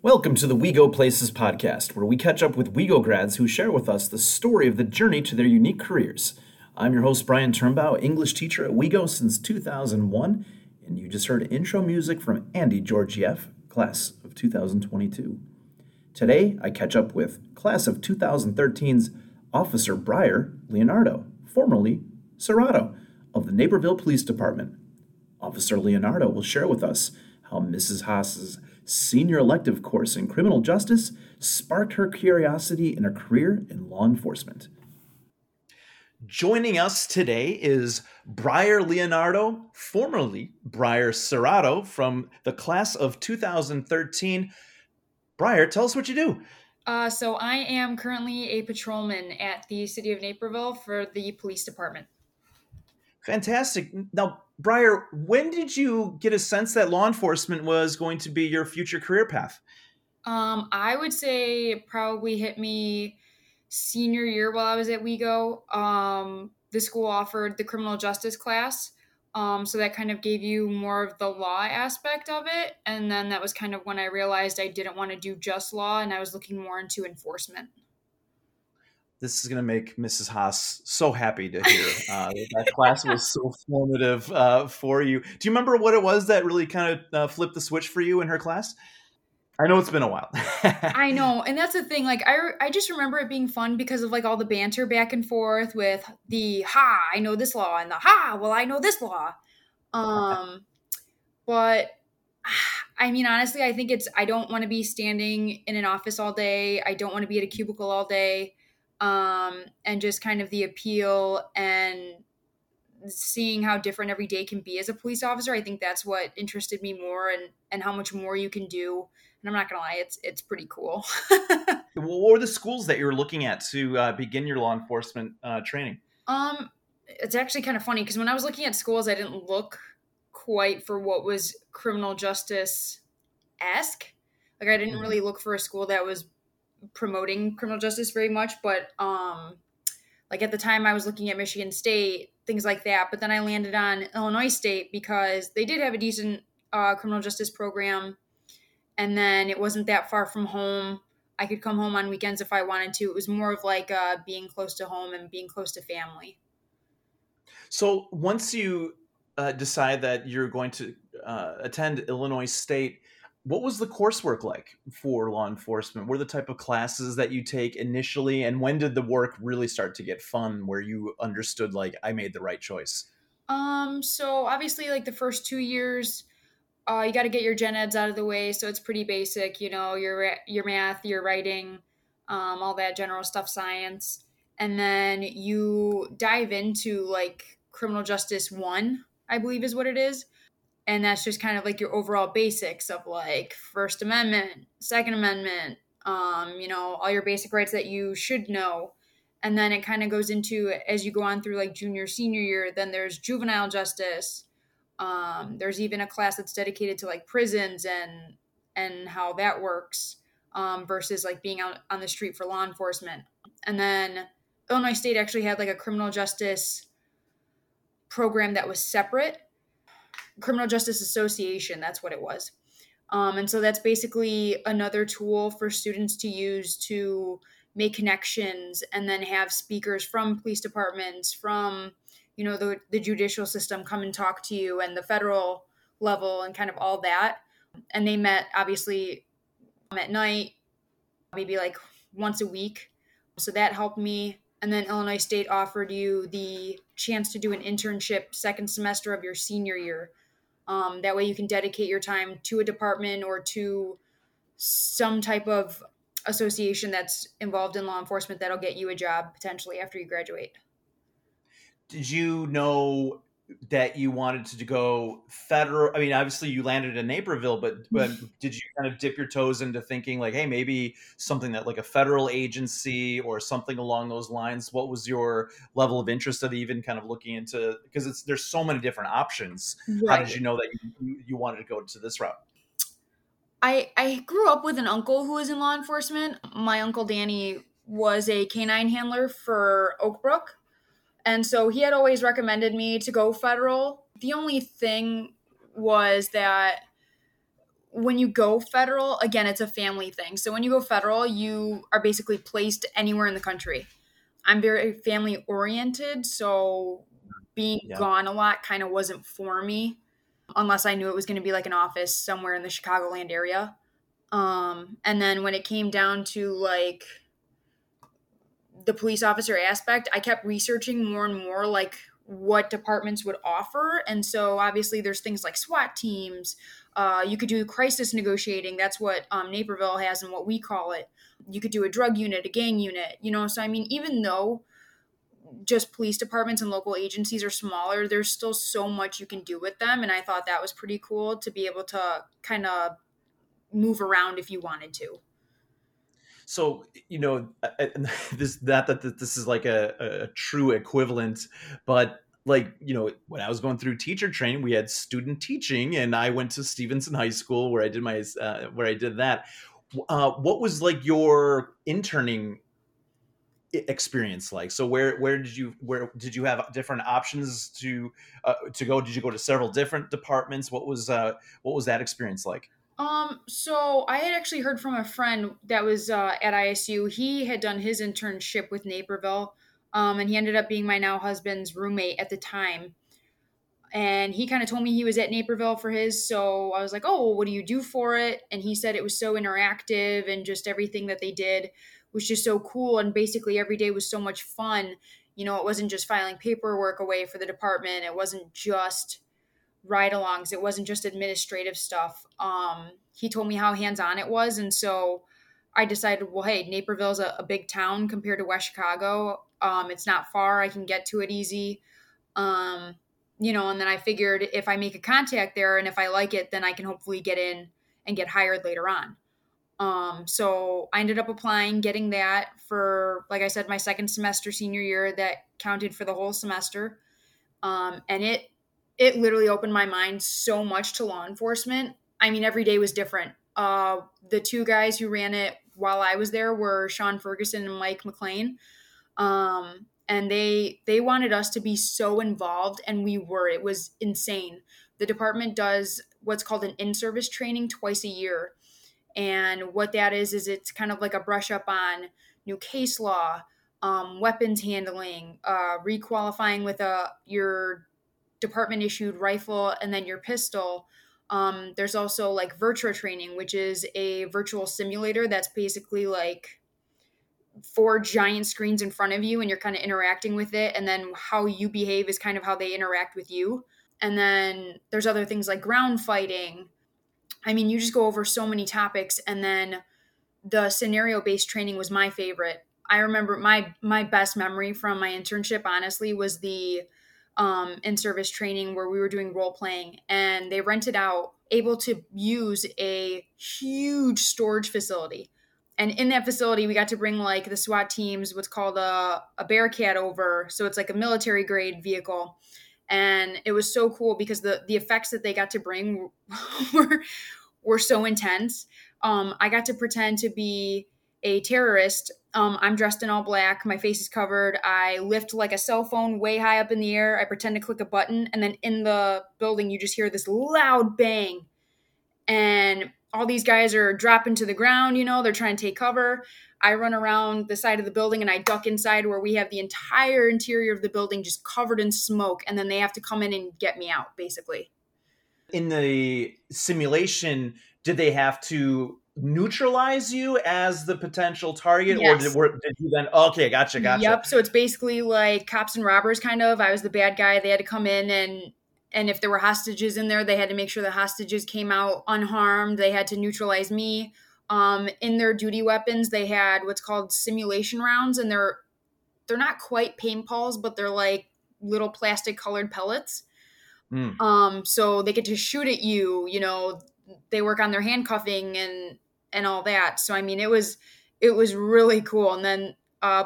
Welcome to the WeGo Places podcast, where we catch up with WeGo grads who share with us the story of the journey to their unique careers. I'm your host, Brian Turnbaugh, English teacher at WeGo since 2001, and you just heard intro music from Andy Georgieff, class of 2022. Today, I catch up with class of 2013's Officer Briar Leonardo, formerly Serato, of the Naperville Police Department. Officer Leonardo will share with us how Mrs. Haas's senior elective course in criminal justice sparked her curiosity in a career in law enforcement. Joining us today is Briar Leonardo, formerly Briar Serato, from the class of 2013. Briar, tell us what you do. So I am currently a patrolman at the city of Naperville for the police department. Fantastic. Now, Briar, when did you get a sense that law enforcement was going to be your future career path? I would say it probably hit me senior year while I was at WeGo. The school offered the criminal justice class, so that kind of gave you more of the law aspect of it. And then that was kind of when I realized I didn't want to do just law, and I was looking more into enforcement. This is going to make Mrs. Haas so happy to hear. That class was so formative for you. Do you remember what it was that really kind of flipped the switch for you in her class? I know it's been a while. I know. And that's the thing. Like, I just remember it being fun because of like all the banter back and forth with the, ha, I know this law, and the, ha, well, I know this law. But I mean, honestly, I think I don't want to be standing in an office all day. I don't want to be at a cubicle all day. And just kind of the appeal and seeing how different every day can be as a police officer. I think that's what interested me more, and how much more you can do. And I'm not going to lie, it's pretty cool. What were the schools that you're looking at to begin your law enforcement training? It's actually kind of funny because when I was looking at schools, I didn't look quite for what was criminal justice-esque. Like I didn't really look for a school that was promoting criminal justice very much, but like at the time I was looking at Michigan State, things like that. But then I landed on Illinois State because they did have a decent criminal justice program, and then it wasn't that far from home. I could come home on weekends if I wanted to. It was more of like being close to home and being close to family. So once you decide that you're going to attend Illinois State, what was the coursework like for law enforcement? What are the type of classes that you take initially? And when did the work really start to get fun where you understood, like, I made the right choice? So obviously, like, the first 2 years, you got to get your gen eds out of the way. So it's pretty basic, you know, your math, your writing, all that general stuff, science. And then you dive into, like, criminal justice 1, I believe is what it is. And that's just kind of like your overall basics of like First Amendment, Second Amendment, you know, all your basic rights that you should know. And then it kind of goes into, as you go on through like junior, senior year, then there's juvenile justice. There's even a class that's dedicated to like prisons and how that works versus like being out on the street for law enforcement. And then Illinois State actually had like a criminal justice program that was separate. Criminal Justice Association, that's what it was. And so that's basically another tool for students to use to make connections and then have speakers from police departments, from, you know, the judicial system come and talk to you, and the federal level and kind of all that. And they met obviously at night, maybe like once a week. So that helped me. And then Illinois State offered you the chance to do an internship second semester of your senior year. That way you can dedicate your time to a department or to some type of association that's involved in law enforcement that'll get you a job potentially after you graduate. Did you know that you wanted to go federal? I mean, obviously you landed in Naperville, but did you kind of dip your toes into thinking like, hey, maybe something that like a federal agency or something along those lines? What was your level of interest of even kind of looking into, because it's, there's so many different options. Right. How did you know that you wanted to go to this route? I grew up with an uncle who was in law enforcement. My uncle Danny was a canine handler for Oak Brook. And so he had always recommended me to go federal. The only thing was that when you go federal, again, it's a family thing. So when you go federal, you are basically placed anywhere in the country. I'm very family oriented. So being gone a lot kind of wasn't for me, unless I knew it was going to be like an office somewhere in the Chicagoland area. And then when it came down to like the police officer aspect, I kept researching more and more like what departments would offer. And so obviously there's things like SWAT teams. You could do crisis negotiating. That's what Naperville has and what we call it. You could do a drug unit, a gang unit, you know? So, I mean, even though just police departments and local agencies are smaller, there's still so much you can do with them. And I thought that was pretty cool to be able to kind of move around if you wanted to. So, you know, this is like a true equivalent, but like, you know, when I was going through teacher training, we had student teaching and I went to Stevenson High School where I did my, where I did that. What was like your interning experience like? So where did you have different options to go? Did you go to several different departments? What was that experience like? So I had actually heard from a friend that was at ISU. He had done his internship with Naperville, and he ended up being my now husband's roommate at the time. And he kind of told me he was at Naperville for his. So I was like, oh, well, what do you do for it? And he said it was so interactive and just everything that they did was just so cool. And basically every day was so much fun. You know, it wasn't just filing paperwork away for the department. It wasn't just ride-alongs. It wasn't just administrative stuff. He told me how hands-on it was. And so I decided, well, hey, Naperville's a big town compared to West Chicago. It's not far. I can get to it easy. You know, and then I figured if I make a contact there and if I like it, then I can hopefully get in and get hired later on. So I ended up applying, getting that for, like I said, my second semester senior year that counted for the whole semester. And it literally opened my mind so much to law enforcement. I mean, every day was different. The two guys who ran it while I was there were Sean Ferguson and Mike McClain. And they wanted us to be so involved, and we were. It was insane. The department does what's called an in-service training twice a year. And what that is it's kind of like a brush up on new case law, weapons handling, requalifying with your department issued rifle and then your pistol. There's also like VirTra training, which is a virtual simulator that's basically like four giant screens in front of you and you're kind of interacting with it. And then how you behave is kind of how they interact with you. And then there's other things like ground fighting. I mean, you just go over so many topics. And then the scenario-based training was my favorite. I remember my best memory from my internship, honestly, was the in-service training where we were doing role-playing, and they rented out, able to use a huge storage facility. And in that facility, we got to bring like the SWAT teams, what's called a bearcat over. So it's like a military grade vehicle. And it was so cool because the effects that they got to bring were so intense. I got to pretend to be a terrorist. I'm dressed in all black. My face is covered. I lift like a cell phone way high up in the air. I pretend to click a button. And then in the building, you just hear this loud bang. And all these guys are dropping to the ground. You know, they're trying to take cover. I run around the side of the building and I duck inside where we have the entire interior of the building just covered in smoke. And then they have to come in and get me out, basically. In the simulation, did they have to neutralize you as the potential target? Yes. Or did you then, okay, gotcha. Yep. So it's basically like cops and robbers kind of. I was the bad guy. They had to come in and if there were hostages in there, they had to make sure the hostages came out unharmed. They had to neutralize me. In their duty weapons, they had what's called simulation rounds, and they're not quite paintballs, but they're like little plastic colored pellets. Mm. So they get to shoot at you, you know, they work on their handcuffing and all that. So, I mean, it was really cool. And then,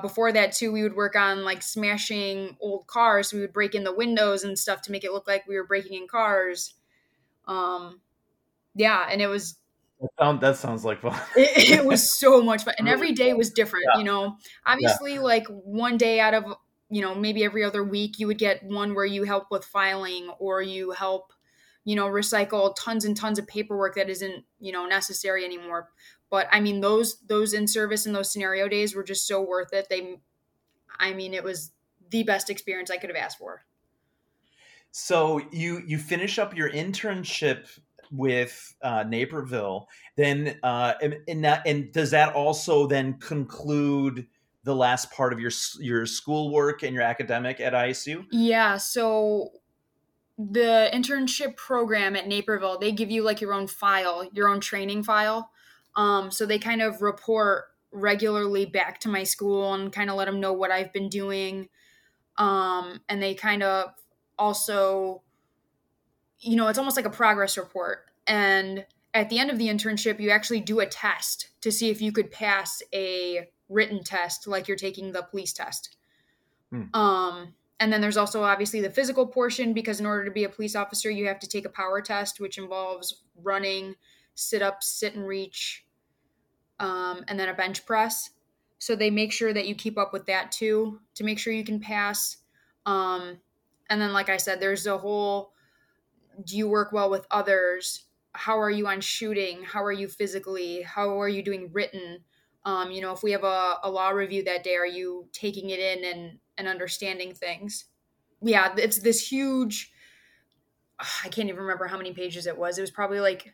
before that too, we would work on like smashing old cars. We would break in the windows and stuff to make it look like we were breaking in cars. Yeah. And it was, that sounds like fun. It was so much fun. And every day was different, yeah. You know, obviously, yeah. Like one day out of, you know, maybe every other week you would get one where you help with filing or you help, you know, recycle tons and tons of paperwork that isn't, you know, necessary anymore. But I mean, those in service and those scenario days were just so worth it. It was the best experience I could have asked for. So you finish up your internship with Naperville, then and does that also then conclude the last part of your schoolwork and your academic at ISU? Yeah, so the internship program at Naperville, they give you like your own file, your own training file. So they kind of report regularly back to my school and kind of let them know what I've been doing. And they kind of also, you know, it's almost like a progress report. And at the end of the internship, you actually do a test to see if you could pass a written test, like you're taking the police test. Mm. And then there's also obviously the physical portion, because in order to be a police officer, you have to take a power test, which involves running, sit-ups, sit and reach, and then a bench press. So they make sure that you keep up with that too, to make sure you can pass. And then, like I said, there's the whole, do you work well with others? How are you on shooting? How are you physically? How are you doing written? You know, if we have a law review that day, are you taking it in and understanding things? Yeah, it's this huge, I can't even remember how many pages it was. It was probably like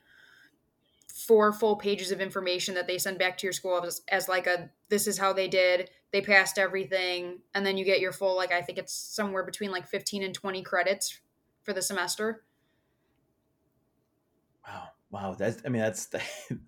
4 full pages of information that they send back to your school as like a, this is how they did, they passed everything. And then you get your full, like, I think it's somewhere between like 15 and 20 credits for the semester. Wow. That's,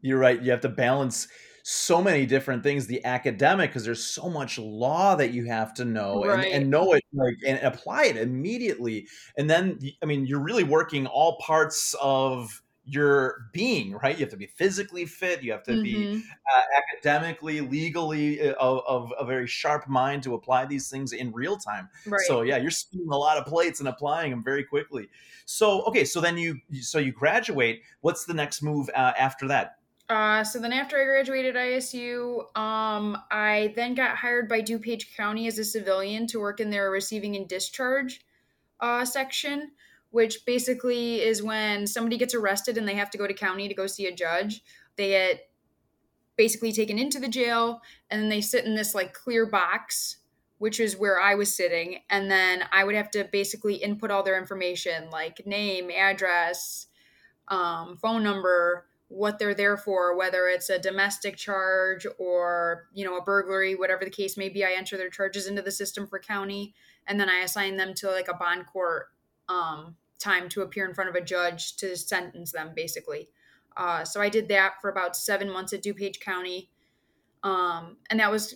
you're right. You have to balance so many different things, the academic, because there's so much law that you have to know, right. and know it, like, and apply it immediately. And then, you're really working all parts of your being, right? You have to be physically fit. You have to be academically, legally, of a very sharp mind to apply these things in real time. Right. So yeah, you're spinning a lot of plates and applying them very quickly. So, okay. So then you graduate. What's the next move after that? So then after I graduated ISU, I then got hired by DuPage County as a civilian to work in their receiving and discharge section, which basically is when somebody gets arrested and they have to go to county to go see a judge. They get basically taken into the jail and then they sit in this like clear box, which is where I was sitting. And then I would have to basically input all their information, like name, address, phone number, what they're there for, whether it's a domestic charge or, you know, a burglary, whatever the case may be. I enter their charges into the system for county. And then I assign them to like a bond court time to appear in front of a judge to sentence them, basically. So I did that for about 7 months at DuPage County. And that was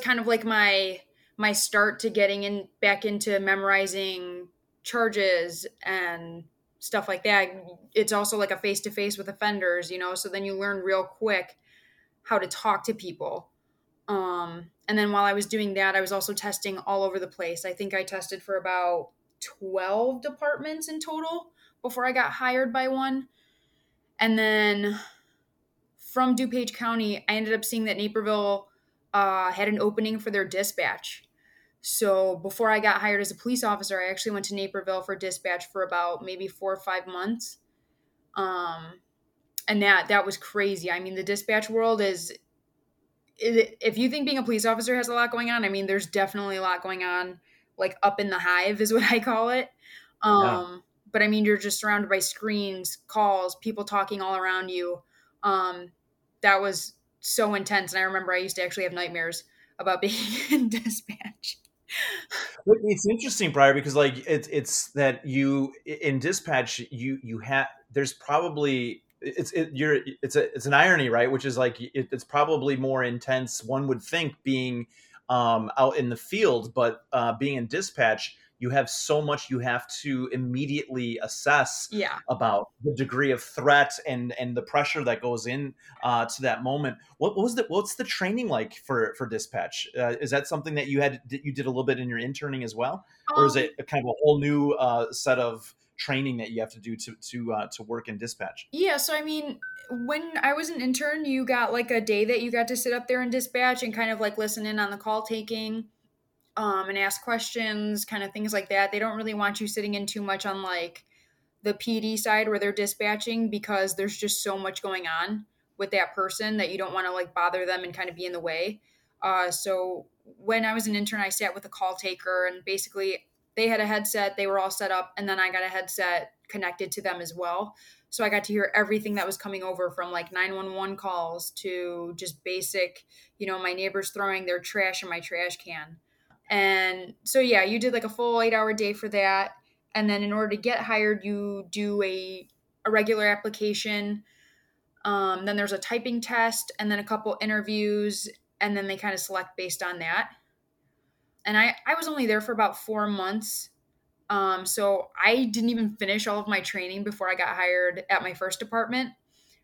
kind of like my start to getting in back into memorizing charges and stuff like that. It's also like a face-to-face with offenders, you know, so then you learn real quick how to talk to people. And then while I was doing that, I was also testing all over the place. I think I tested for about 12 departments in total before I got hired by one. And then from DuPage County, I ended up seeing that Naperville had an opening for their dispatch. So before I got hired as a police officer, I actually went to Naperville for dispatch for about maybe 4 or 5 months. And that was crazy. I mean, the dispatch world is, if you think being a police officer has a lot going on, I mean, there's definitely a lot going on, like up in the hive is what I call it. Wow. But I mean, you're just surrounded by screens, calls, people talking all around you. That was so intense. And I remember I used to actually have nightmares about being in dispatch. It's interesting, Briar, because like it's that you in dispatch, you have, there's probably it's an irony, right? Which is like, it's probably more intense, one would think, being out in the field, but being in dispatch, you have so much you have to immediately assess about the degree of threat and the pressure that goes in to that moment. What's the training like for dispatch? Is that something that you did a little bit in your interning as well, or is it a kind of a whole new set of training that you have to do to work in dispatch? Yeah, so I mean, when I was an intern, you got like a day that you got to sit up there in dispatch and kind of like listen in on the call taking. And ask questions, kind of things like that. They don't really want you sitting in too much on like the PD side where they're dispatching, because there's just so much going on with that person that you don't want to like bother them and kind of be in the way. So when I was an intern, I sat with a call taker, and basically they had a headset, they were all set up, and then I got a headset connected to them as well. So I got to hear everything that was coming over, from like 911 calls to just basic, you know, my neighbors throwing their trash in my trash can. And so, yeah, you did like a full 8-hour day for that. And then in order to get hired, you do a regular application. Then there's a typing test, and then a couple interviews, and then they kind of select based on that. And I was only there for about 4 months. So I didn't even finish all of my training before I got hired at my first department.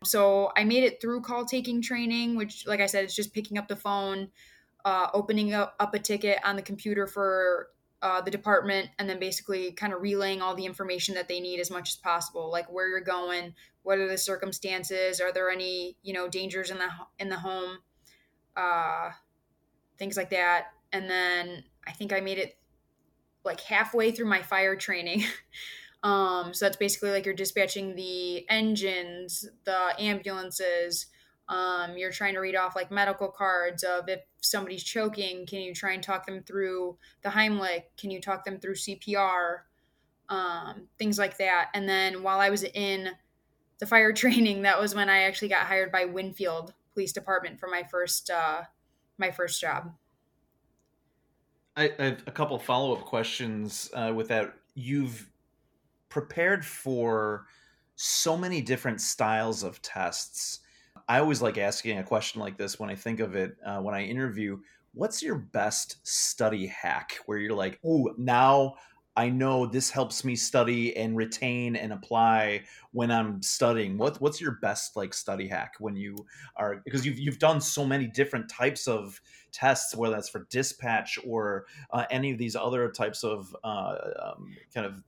So I made it through call taking training, which, like I said, it's just picking up the phone, opening up a ticket on the computer for the department, and then basically kind of relaying all the information that they need as much as possible, like where you're going, what are the circumstances, are there any, you know, dangers in the home, things like that. And then I think I made it like halfway through my fire training. So that's basically like you're dispatching the engines, the ambulances. You're trying to read off like medical cards of if somebody's choking, can you try and talk them through the Heimlich? Can you talk them through CPR? Things like that. And then while I was in the fire training, that was when I actually got hired by Winfield Police Department for my first job. I have a couple follow-up questions with that. You've prepared for so many different styles of tests. I always like asking a question like this when I think of it, when I interview. What's your best study hack where you're like, oh, now I know this helps me study and retain and apply when I'm studying? What's your best like study hack when you are, because you've done so many different types of tests, whether that's for dispatch or any of these other types of kind of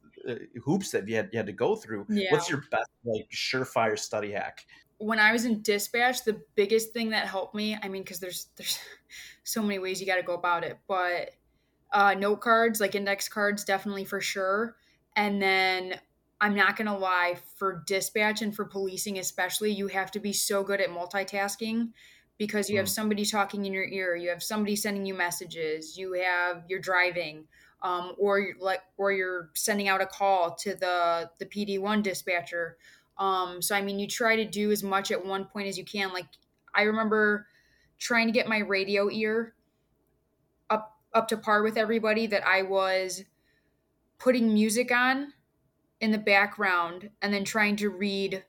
hoops that you had to go through. Yeah. What's your best like surefire study hack? When I was in dispatch, the biggest thing that helped me, I mean, because there's so many ways you got to go about it, but note cards, like index cards, definitely for sure. And then I'm not going to lie, for dispatch and for policing especially, you have to be so good at multitasking, because you have somebody talking in your ear, you have somebody sending you messages, you're driving, or you're sending out a call to the PD1 dispatcher. So, I mean, you try to do as much at one point as you can. Like, I remember trying to get my radio ear up to par with everybody, that I was putting music on in the background and then trying to read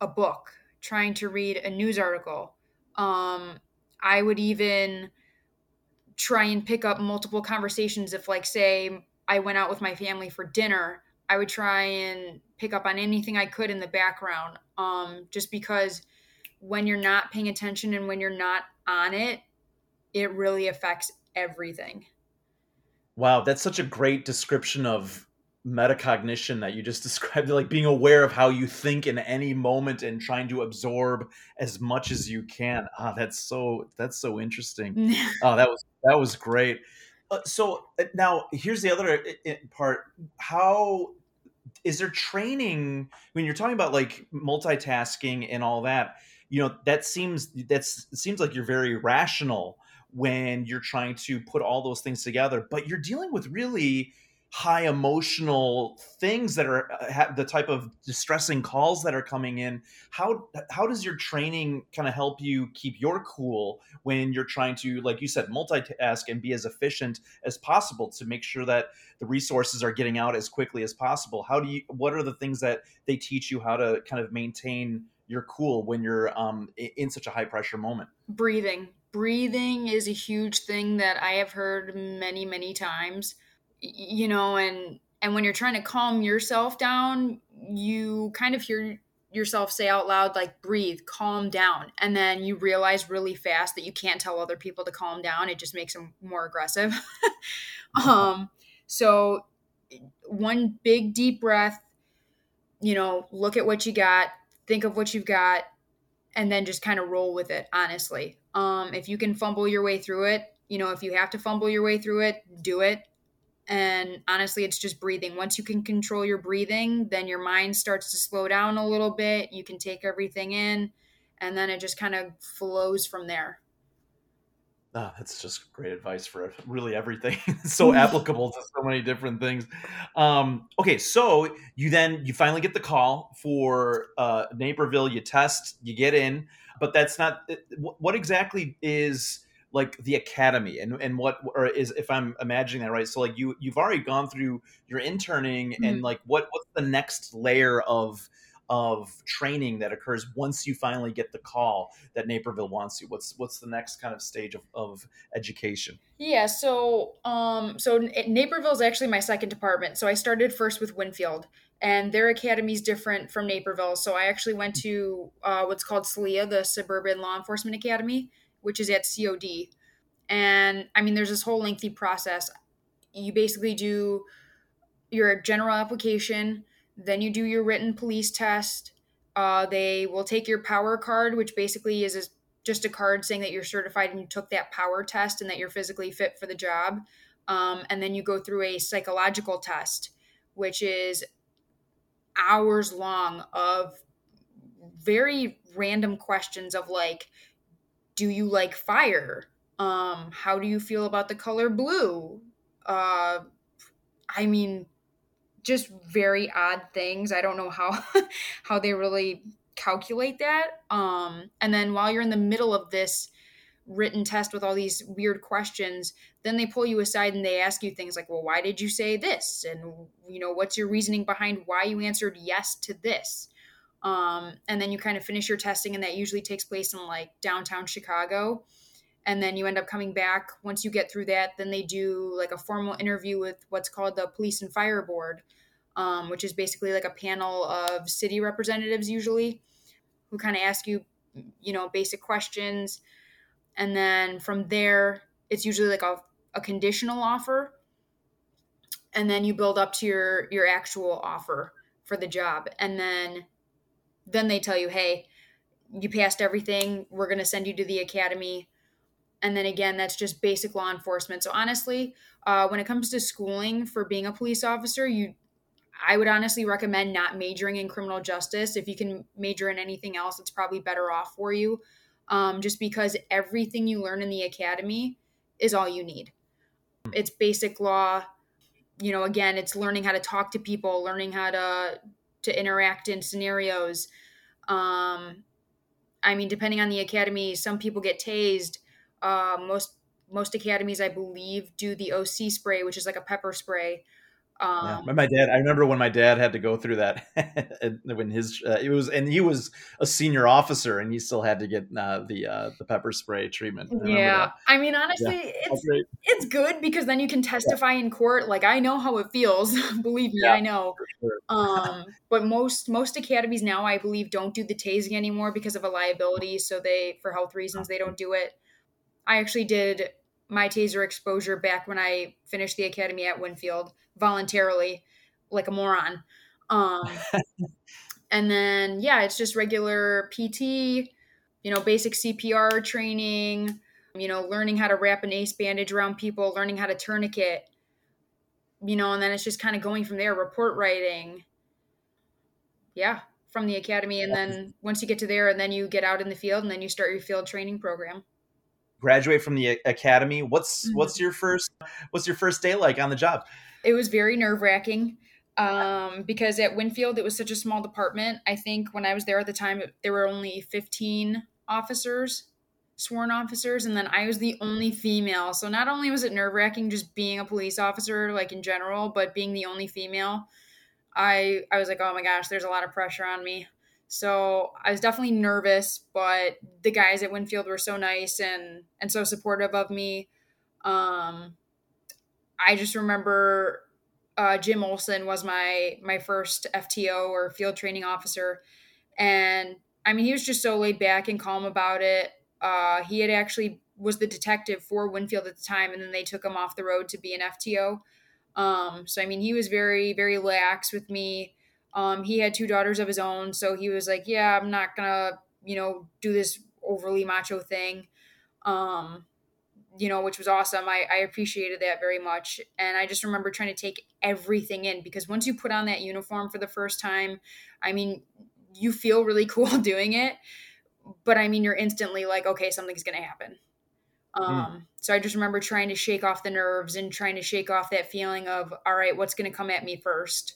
a book, trying to read a news article. I would even try and pick up multiple conversations. If, like, say I went out with my family for dinner, I would try and pick up on anything I could in the background, just because when you're not paying attention and when you're not on it, it really affects everything. Wow, that's such a great description of metacognition that you just described, like being aware of how you think in any moment and trying to absorb as much as you can. Ah, that's so interesting. Oh, that was great. So now here's the other part. How is there training when you're talking about like multitasking and all that? You know, that seems like you're very rational when you're trying to put all those things together, but you're dealing with really high emotional things that are the type of distressing calls that are coming in. How does your training kind of help you keep your cool when you're trying to, like you said, multitask and be as efficient as possible to make sure that the resources are getting out as quickly as possible? What are the things that they teach you how to kind of maintain you're cool when you're in such a high pressure moment. Breathing is a huge thing that I have heard many, many times, you know, and when you're trying to calm yourself down, you kind of hear yourself say out loud, like, breathe, calm down. And then you realize really fast that you can't tell other people to calm down. It just makes them more aggressive. So one big deep breath, you know, look at what you got, think of what you've got, and then just kind of roll with it, honestly. If you can fumble your way through it, you know, if you have to fumble your way through it, do it. And honestly, it's just breathing. Once you can control your breathing, then your mind starts to slow down a little bit. You can take everything in, and then it just kind of flows from there. Oh, that's just great advice for really everything. It's so applicable to so many different things. Okay, so you finally get the call for Naperville. You test, you get in, but that's not what exactly is like the academy and what, or is, if I'm imagining that right. So like you've already gone through your interning, mm-hmm. and like what's the next layer of training that occurs once you finally get the call that Naperville wants you? What's the next kind of stage of education? Yeah. So Naperville is actually my second department. So I started first with Winfield, and their academy is different from Naperville. So I actually went to what's called SLEA, the Suburban Law Enforcement Academy, which is at COD. And I mean, there's this whole lengthy process. You basically do your general application, then you do your written police test. They will take your power card, which basically is just a card saying that you're certified and you took that power test and that you're physically fit for the job. And then you go through a psychological test, which is hours long of very random questions of like, do you like fire? How do you feel about the color blue? I mean, just very odd things. I don't know how they really calculate that. And then while you're in the middle of this written test with all these weird questions, then they pull you aside and they ask you things like, well, why did you say this? And, you know, what's your reasoning behind why you answered yes to this? And then you kind of finish your testing, and that usually takes place in like downtown Chicago. And then you end up coming back. Once you get through that, then they do like a formal interview with what's called the Police and Fire Board, which is basically like a panel of city representatives usually who kind of ask you, you know, basic questions. And then from there, it's usually like a conditional offer. And then you build up to your actual offer for the job. And then they tell you, hey, you passed everything. We're going to send you to the academy. And then again, that's just basic law enforcement. So honestly, when it comes to schooling for being a police officer, I would honestly recommend not majoring in criminal justice. If you can major in anything else, it's probably better off for you, just because everything you learn in the academy is all you need. It's basic law. You know, again, it's learning how to talk to people, learning how to interact in scenarios. I mean, depending on the academy, some people get tased. Most academies, I believe, do the OC spray, which is like a pepper spray. Yeah, my dad, I remember when my dad had to go through that when his he was a senior officer, and he still had to get the pepper spray treatment. I remember that. I mean, honestly, it's good because then you can testify in court. Like, I know how it feels. Believe me, I know. Sure. But most academies now, I believe, don't do the tasing anymore because of a liability. So they, for health reasons, they don't do it. I actually did my taser exposure back when I finished the academy at Winfield voluntarily, like a moron. And then, yeah, it's just regular PT, you know, basic CPR training, you know, learning how to wrap an ACE bandage around people, learning how to tourniquet, you know, and then it's just kind of going from there, report writing. Yeah, from the academy. And then once you get to there, and then you get out in the field, and then you start your field training program. Graduate from the academy. What's your first day like on the job? It was very nerve-wracking because at Winfield it was such a small department. I think when I was there at the time, there were only 15 officers, sworn officers, and then I was the only female. So not only was it nerve-wracking just being a police officer, like in general, but being the only female, I was like, oh my gosh, there's a lot of pressure on me. So I was definitely nervous, but the guys at Winfield were so nice and so supportive of me. I just remember Jim Olson was my first FTO or field training officer. And I mean, he was just so laid back and calm about it. He had actually was the detective for Winfield at the time, and then they took him off the road to be an FTO. So, I mean, he was very, very lax with me. He had two daughters of his own, so he was like, yeah, I'm not going to, do this overly macho thing, which was awesome. I appreciated that very much. And I just remember trying to take everything in, because once you put on that uniform for the first time, I mean, you feel really cool doing it, but I mean, you're instantly like, okay, something's going to happen. So I just remember trying to shake off the nerves and trying to shake off that feeling of, all right, what's going to come at me first?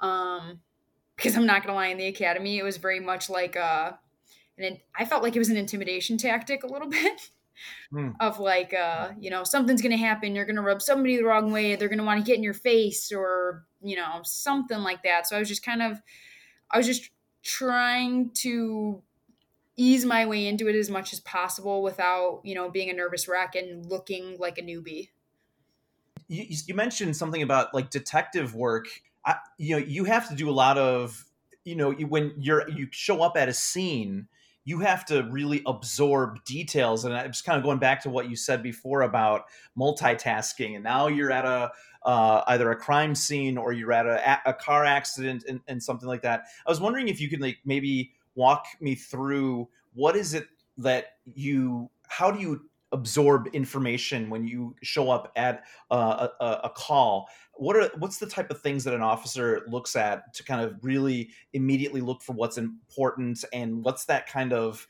Because I'm not going to lie, in the academy, it was very much like, I felt like it was an intimidation tactic a little bit of like, something's going to happen. You're going to rub somebody the wrong way. They're going to want to get in your face or, something like that. So I was just I was just trying to ease my way into it as much as possible without, being a nervous wreck and looking like a newbie. You mentioned something about like detective work. You have to do a lot of, when you show up at a scene, you have to really absorb details. And I'm just kind of going back to what you said before about multitasking. And now you're at either a crime scene or you're at a car accident and something like that. I was wondering if you could like maybe walk me through how do you absorb information when you show up at a call? What's the type of things that an officer looks at to kind of really immediately look for what's important, and what's that kind of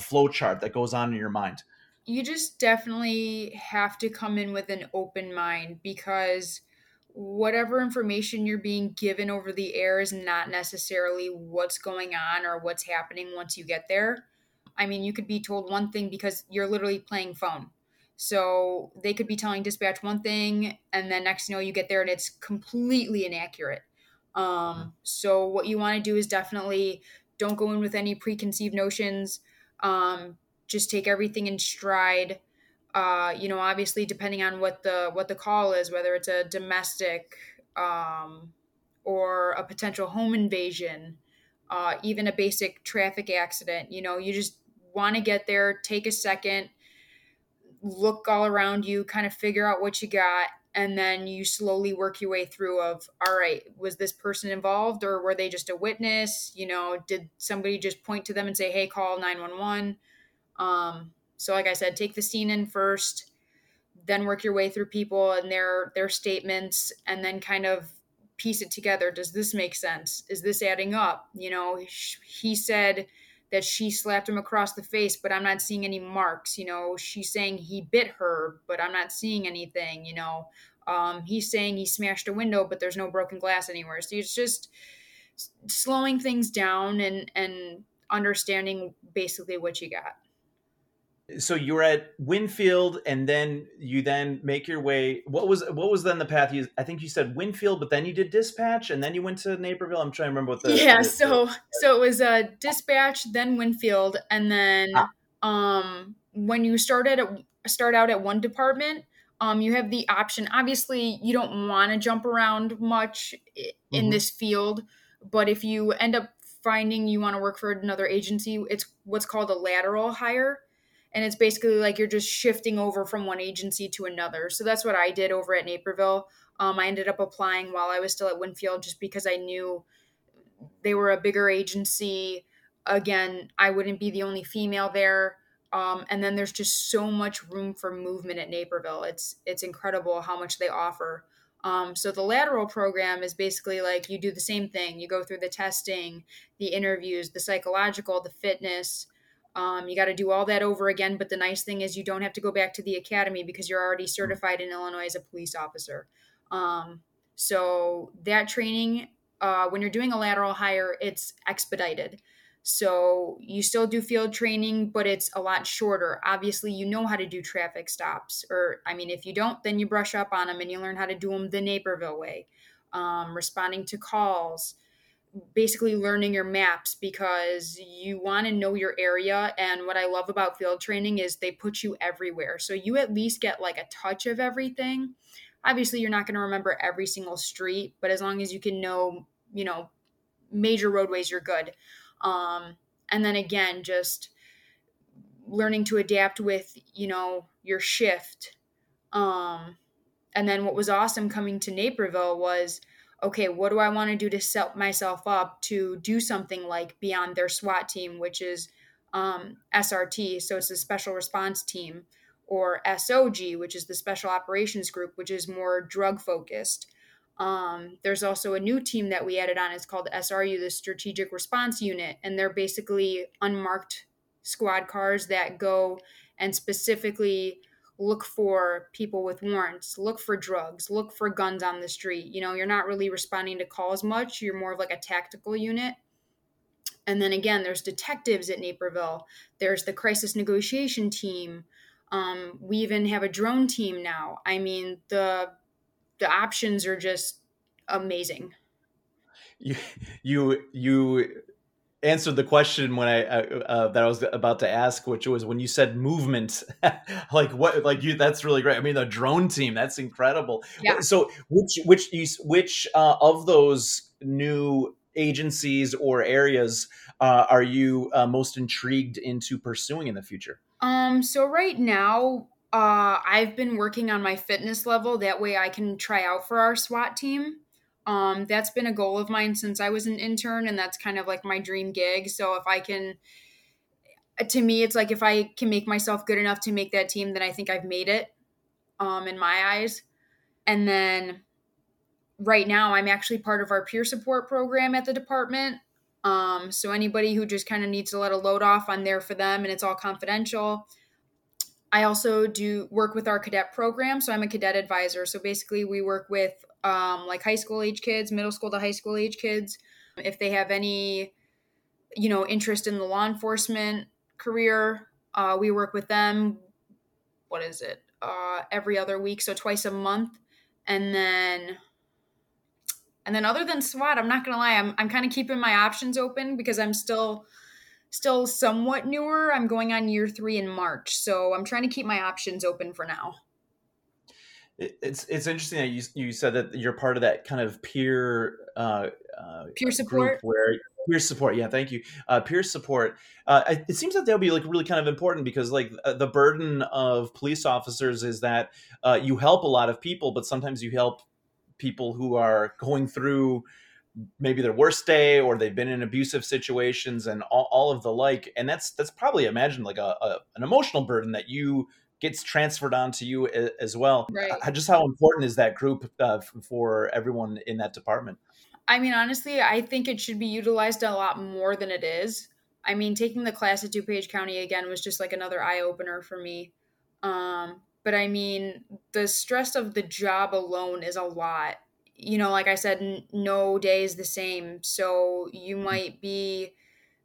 flow chart that goes on in your mind? You just definitely have to come in with an open mind, because whatever information you're being given over the air is not necessarily what's going on or what's happening once you get there. I mean, you could be told one thing because you're literally playing phone. So they could be telling dispatch one thing, and then next you get there and it's completely inaccurate. So what you want to do is definitely don't go in with any preconceived notions. Just take everything in stride. Obviously depending on what the call is, whether it's a domestic or a potential home invasion, even a basic traffic accident, you just want to get there, take a second, look all around you, kind of figure out what you got. And then you slowly work your way through of, all right, was this person involved, or were they just a witness? Did somebody just point to them and say, hey, call 911? So like I said, take the scene in first, then work your way through people and their statements, and then kind of piece it together. Does this make sense? Is this adding up? He said that she slapped him across the face, but I'm not seeing any marks. She's saying he bit her, but I'm not seeing anything. He's saying he smashed a window, but there's no broken glass anywhere. So it's just slowing things down and understanding basically what you got. So you were at Winfield, and then you make your way. What was then the path? I think you said Winfield, but then you did dispatch, and then you went to Naperville. I'm trying to remember what the So it was dispatch, then Winfield, and then when you start out at one department, you have the option. Obviously, you don't want to jump around much in this field, but if you end up finding you want to work for another agency, it's what's called a lateral hire. And it's basically like you're just shifting over from one agency to another. So that's what I did over at Naperville. I ended up applying while I was still at Winfield just because I knew they were a bigger agency. Again, I wouldn't be the only female there. And then there's just so much room for movement at Naperville. It's incredible how much they offer. So the lateral program is basically like you do the same thing. You go through the testing, the interviews, the psychological, the fitness. You got to do all that over again. But the nice thing is you don't have to go back to the academy because you're already certified in Illinois as a police officer. So that training, when you're doing a lateral hire, it's expedited. So you still do field training, but it's a lot shorter. Obviously, you know how to do traffic stops, or I mean, if you don't, then you brush up on them and you learn how to do them the Naperville way, responding to calls. basically learning your maps, because you want to know your area. And what I love about field training is they put you everywhere. So you at least get like a touch of everything. Obviously, you're not going to remember every single street, but as long as you can know, you know, major roadways, you're good. And then again, just learning to adapt with, you know, your shift. And then what was awesome coming to Naperville was, okay, what do I want to do to set myself up to do something like beyond their SWAT team, which is SRT, so it's a special response team, or SOG, which is the special operations group, which is more drug focused. There's also a new team that we added on. It's called SRU, the Strategic Response Unit, and they're basically unmarked squad cars that go and specifically look for people with warrants, look for drugs, look for guns on the street. You know, you're not really responding to calls much. You're more of like a tactical unit. And then again, there's detectives at Naperville. There's the crisis negotiation team. We even have a drone team now. I mean, the options are just amazing. You answered the question when that I was about to ask, which was when you said movement, that's really great. I mean, the drone team, that's incredible. Yeah. So which of those new agencies or areas are you most intrigued into pursuing in the future? So right now, I've been working on my fitness level. That way I can try out for our SWAT team. That's been a goal of mine since I was an intern, and that's kind of like my dream gig. So if I can make myself good enough to make that team, then I think I've made it, in my eyes. And then right now I'm actually part of our peer support program at the department. So anybody who just kind of needs to let a load off, I'm there for them, and it's all confidential. I also do work with our cadet program. So I'm a cadet advisor. So basically we work with like high school age kids, middle school to high school age kids. If they have any, you know, interest in the law enforcement career, we work with them. What is it? Every other week. So twice a month. And then other than SWAT, I'm not going to lie, I'm kind of keeping my options open because I'm still somewhat newer. I'm going on year 3 in March. So I'm trying to keep my options open for now. It's interesting that you said that you're part of that kind of peer support, Yeah. Thank you. Peer support. It seems that they'll be like really kind of important because like the burden of police officers is that you help a lot of people, but sometimes you help people who are going through maybe their worst day, or they've been in abusive situations and all of the like. And that's probably, imagine, like an emotional burden that you gets transferred onto you as well. Right. Just how important is that group for everyone in that department? I mean, honestly, I think it should be utilized a lot more than it is. I mean, taking the class at DuPage County again was just like another eye opener for me. But I mean, the stress of the job alone is a lot. You know, like I said, no day is the same. So you might be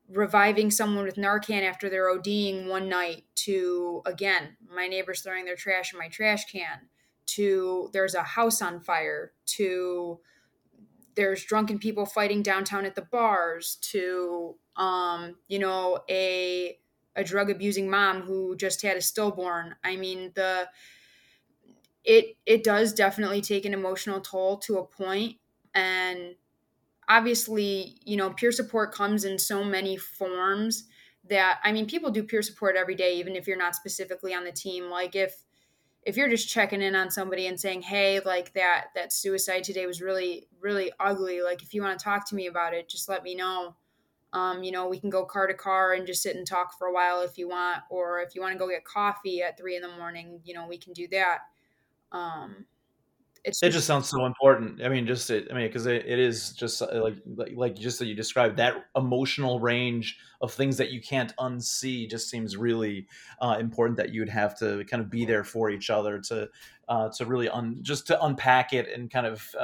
reviving someone with Narcan after they're ODing one night to, again, my neighbor's throwing their trash in my trash can, to there's a house on fire, to there's drunken people fighting downtown at the bars, to, you know, a drug abusing mom who just had a stillborn. I mean, It does definitely take an emotional toll to a point. And obviously, you know, peer support comes in so many forms that, I mean, people do peer support every day, even if you're not specifically on the team. Like if you're just checking in on somebody and saying, hey, like that suicide today was really, really ugly. Like if you want to talk to me about it, just let me know. You know, we can go car to car and just sit and talk for a while if you want, or if you want to go get coffee at 3 a.m, you know, we can do that. It just sounds so important. I mean, because it is just like just that you described, that emotional range of things that you can't unsee just seems really important, that you'd have to kind of be there for each other to really just to unpack it and kind of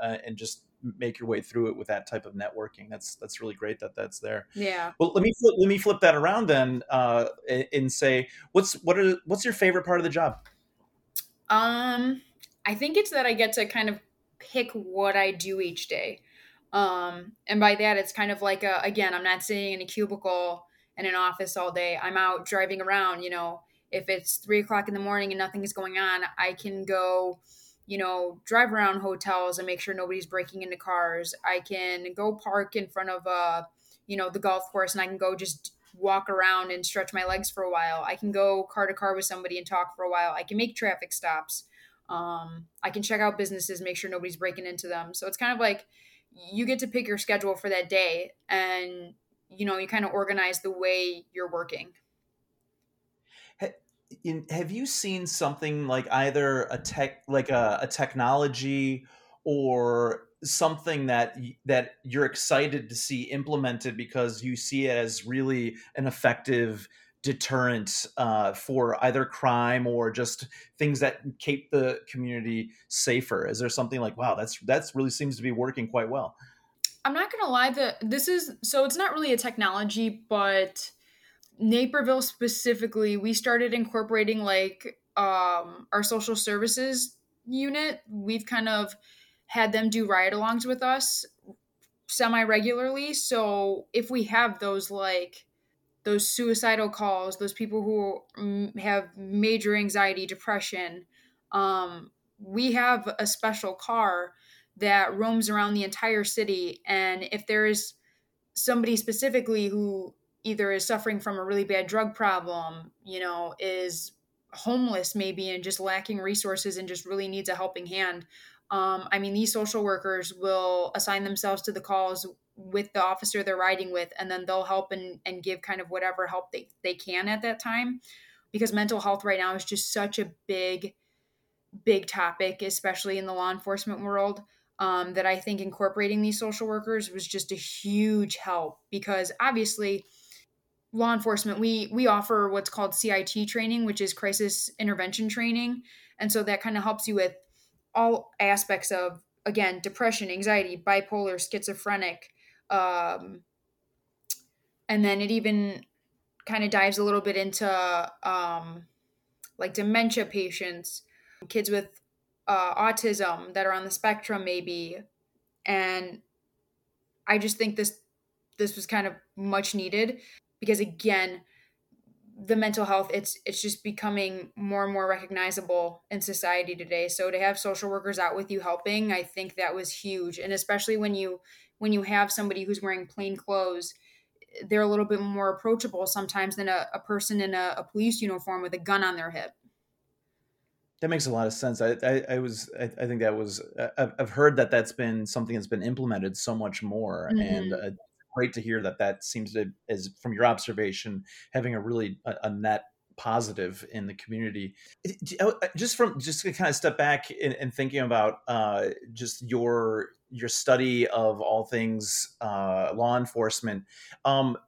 and just make your way through it with that type of networking. That's really great that's there. Yeah. Well, let me flip that around then and say, what's your favorite part of the job? I think it's that I get to kind of pick what I do each day. And by that, it's kind of like, again, I'm not sitting in a cubicle in an office all day. I'm out driving around. You know, if it's 3 o'clock in the morning and nothing is going on, I can go, you know, drive around hotels and make sure nobody's breaking into cars. I can go park in front of, you know, the golf course, and I can go just walk around and stretch my legs for a while. I can go car to car with somebody and talk for a while. I can make traffic stops. I can check out businesses, make sure nobody's breaking into them. So it's kind of like you get to pick your schedule for that day, and, you know, you kind of organize the way you're working. Have you seen something like either a technology or something that you're excited to see implemented because you see it as really an effective deterrent for either crime or just things that keep the community safer? Is there something like, wow, that's really seems to be working quite well? I'm not going to lie, it's not really a technology, but Naperville specifically, we started incorporating like our social services unit. We've kind of had them do ride-alongs with us semi-regularly. So if we have those like those suicidal calls, those people who have major anxiety, depression, we have a special car that roams around the entire city. And if there is somebody specifically who either is suffering from a really bad drug problem, you know, is homeless maybe and just lacking resources and just really needs a helping hand, I mean, these social workers will assign themselves to the calls with the officer they're riding with, and then they'll help and give kind of whatever help they can at that time, because mental health right now is just such a big topic, especially in the law enforcement world, that I think incorporating these social workers was just a huge help, because obviously law enforcement, we offer what's called CIT training, which is crisis intervention training. And so that kind of helps you with all aspects of, again, depression, anxiety, bipolar, schizophrenic. And then it even kind of dives a little bit into like dementia patients, kids with autism that are on the spectrum maybe. And I just think this was kind of much needed, because again, the mental health, it's just becoming more and more recognizable in society today. So to have social workers out with you helping, I think that was huge. And especially when you have somebody who's wearing plain clothes, they're a little bit more approachable sometimes than a person in a police uniform with a gun on their hip. That makes a lot of sense. I've heard that that's been something that's been implemented so much more. Mm-hmm. And great to hear that seems to, as from your observation, having a net positive in the community. Just to kind of step back and thinking about just your study of all things law enforcement.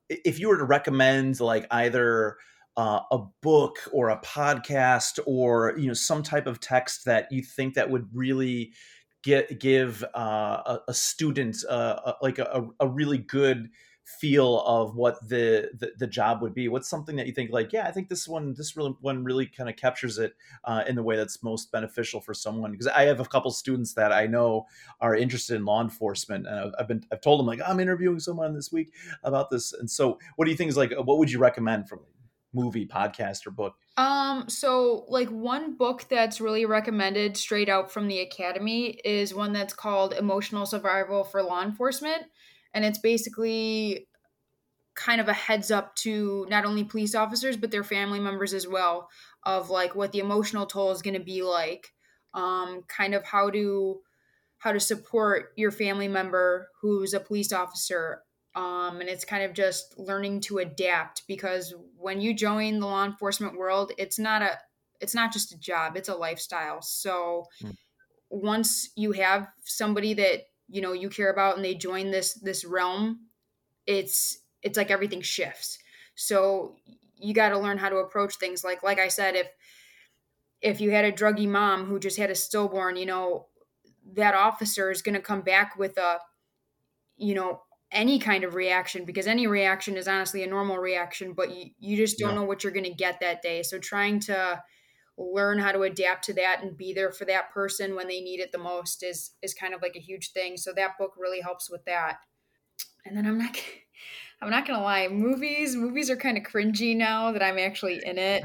If you were to recommend like either a book or a podcast or, you know, some type of text that you think that would really give a student a really good feel of what the job would be, what's something that you think like, yeah, I think this one really kind of captures it in the way that's most beneficial for someone? Because I have a couple students that I know are interested in law enforcement, and I've told them like, I'm interviewing someone this week about this. And so what do you think is like, what would you recommend from movie, podcast, or book? So like one book that's really recommended straight out from the academy is one that's called Emotional Survival for Law Enforcement. And it's basically kind of a heads up to not only police officers, but their family members as well, of like what the emotional toll is going to be like, kind of how to support your family member who's a police officer. And it's kind of just learning to adapt, because when you join the law enforcement world, it's not just a job, it's a lifestyle. So once you have somebody that, you know, you care about and they join this realm, it's like everything shifts. So you got to learn how to approach things. Like I said, if you had a druggy mom who just had a stillborn, you know, that officer is going to come back with a, you know, any kind of reaction, because any reaction is honestly a normal reaction, but you just don't know what you're going to get that day. So trying to learn how to adapt to that and be there for that person when they need it the most is kind of like a huge thing. So that book really helps with that. And then I'm not going to lie. Movies are kind of cringy now that I'm actually in it.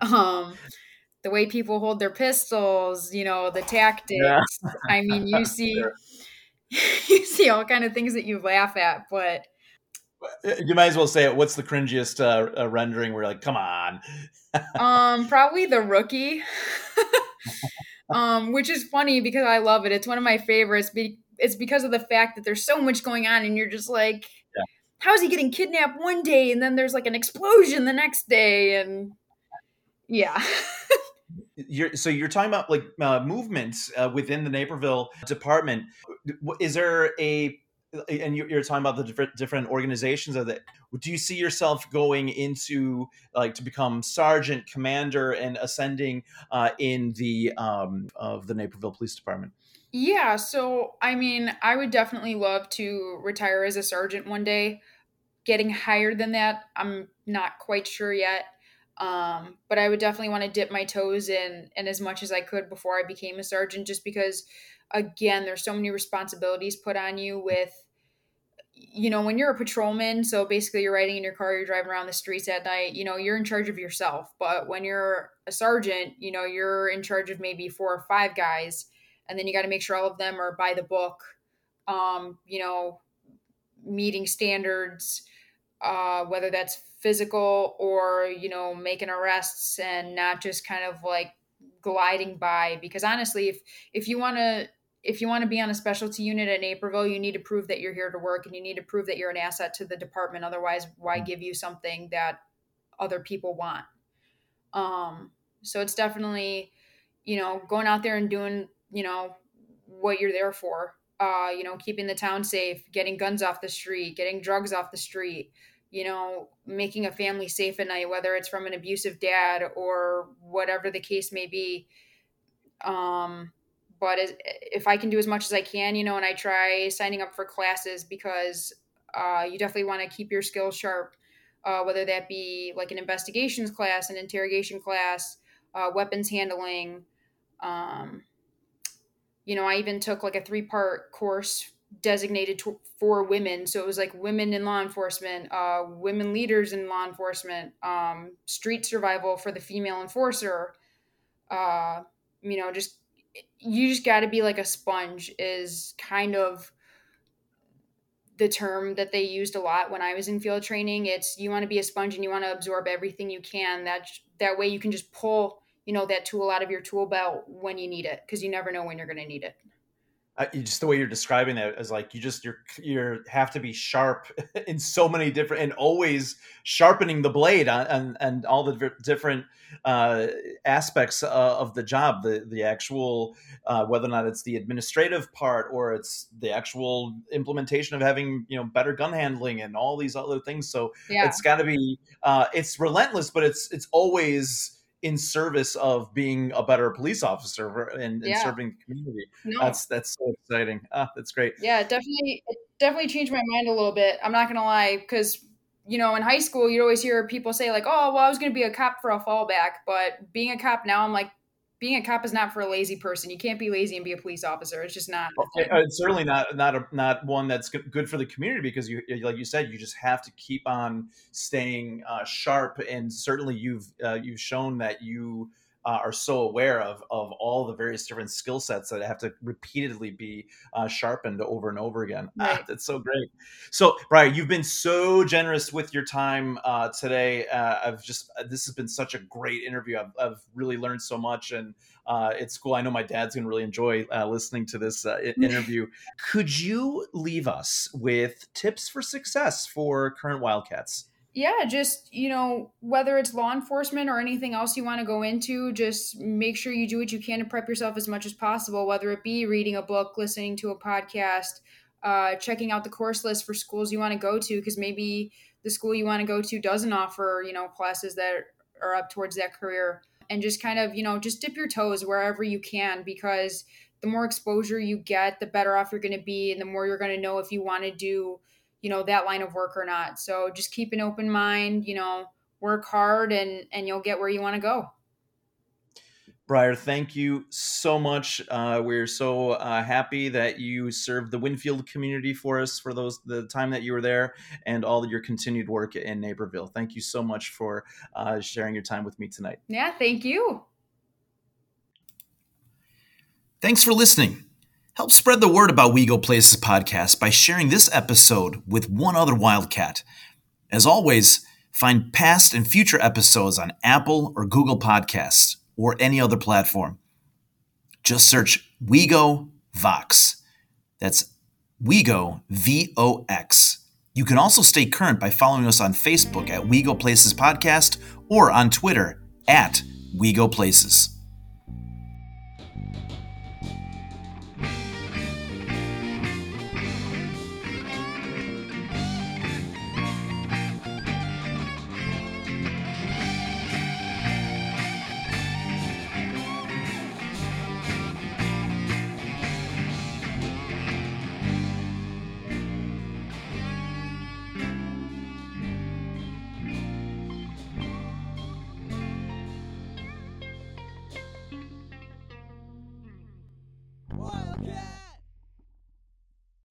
The way people hold their pistols, you know, the tactics. Yeah. I mean, you see, all kind of things that you laugh at, but you might as well say it. What's the cringiest rendering where you're like, come on? Probably The Rookie, which is funny because I love it. It's one of my favorites. It's because of the fact that there's so much going on and you're just like, yeah. How is he getting kidnapped one day? And then there's like an explosion the next day. And yeah. So you're talking about like movements within the Naperville department. Is there and you're talking about the different organizations of that. Do you see yourself going into like to become sergeant, commander, and ascending in the of the Naperville Police Department? Yeah. So, I mean, I would definitely love to retire as a sergeant one day. Getting higher than that, I'm not quite sure yet. But I would definitely want to dip my toes in as much as I could before I became a sergeant, just because, again, there's so many responsibilities put on you with, you know, when you're a patrolman, so basically you're riding in your car, you're driving around the streets at night, you know, you're in charge of yourself. But when you're a sergeant, you know, you're in charge of maybe 4 or 5 guys, and then you got to make sure all of them are by the book, you know, meeting standards, whether that's physical or, you know, making arrests and not just kind of like gliding by. Because honestly, if you want to be on a specialty unit at Naperville, you need to prove that you're here to work and you need to prove that you're an asset to the department. Otherwise, why give you something that other people want? So it's definitely, you know, going out there and doing, you know, what you're there for, you know, keeping the town safe, getting guns off the street, getting drugs off the street, you know, making a family safe at night, whether it's from an abusive dad or whatever the case may be. But if I can do as much as I can, you know, and I try signing up for classes because you definitely want to keep your skills sharp, whether that be like an investigations class, an interrogation class, weapons handling. You know, I even took like a 3-part course designated for women. So it was like women in law enforcement, women leaders in law enforcement, street survival for the female enforcer. You know, you just got to be like a sponge is kind of the term that they used a lot when I was in field training. It's you want to be a sponge and you want to absorb everything you can. That way you can just pull, you know, that tool out of your tool belt when you need it, because you never know when you're going to need it. Just the way you're describing that is like you have to be sharp in so many different, and always sharpening the blade and all the different aspects of the job, the actual whether or not it's the administrative part or it's the actual implementation of having, you know, better gun handling and all these other things. So yeah. It's got to be it's relentless, but it's always in service of being a better police officer and yeah. Serving the community. No. That's so exciting. That's great. Yeah, it definitely changed my mind a little bit. I'm not going to lie, because, you know, in high school, you'd always hear people say like, oh, well, I was going to be a cop for a fallback. But being a cop now, I'm like, being a cop is not for a lazy person. You can't be lazy and be a police officer. It's just not. It's certainly not one that's good for the community, because you, like you said, you just have to keep on staying sharp. And certainly you've shown that you are so aware of all the various different skill sets that have to repeatedly be sharpened over and over again. Right. That's so great. So, Brian, you've been so generous with your time today. This has been such a great interview. I've really learned so much, and it's cool. I know my dad's going to really enjoy listening to this interview. Could you leave us with tips for success for current Wildcats? Yeah, just, you know, whether it's law enforcement or anything else you want to go into, just make sure you do what you can to prep yourself as much as possible, whether it be reading a book, listening to a podcast, checking out the course list for schools you want to go to, because maybe the school you want to go to doesn't offer, you know, classes that are up towards that career. And just kind of, you know, just dip your toes wherever you can, because the more exposure you get, the better off you're going to be and the more you're going to know if you want to do, you know, that line of work or not. So just keep an open mind, you know, work hard and you'll get where you want to go. Briar, thank you so much. We're so happy that you served the Winfield community for us for the time that you were there and all of your continued work in Naperville. Thank you so much for sharing your time with me tonight. Yeah, thank you. Thanks for listening. Help spread the word about WeGo Places podcast by sharing this episode with one other Wildcat. As always, find past and future episodes on Apple or Google Podcasts or any other platform. Just search WeGo Vox. That's WeGo, V-O-X. You can also stay current by following us on Facebook at WeGo Places Podcast or on Twitter at WeGo Places. Wildcat!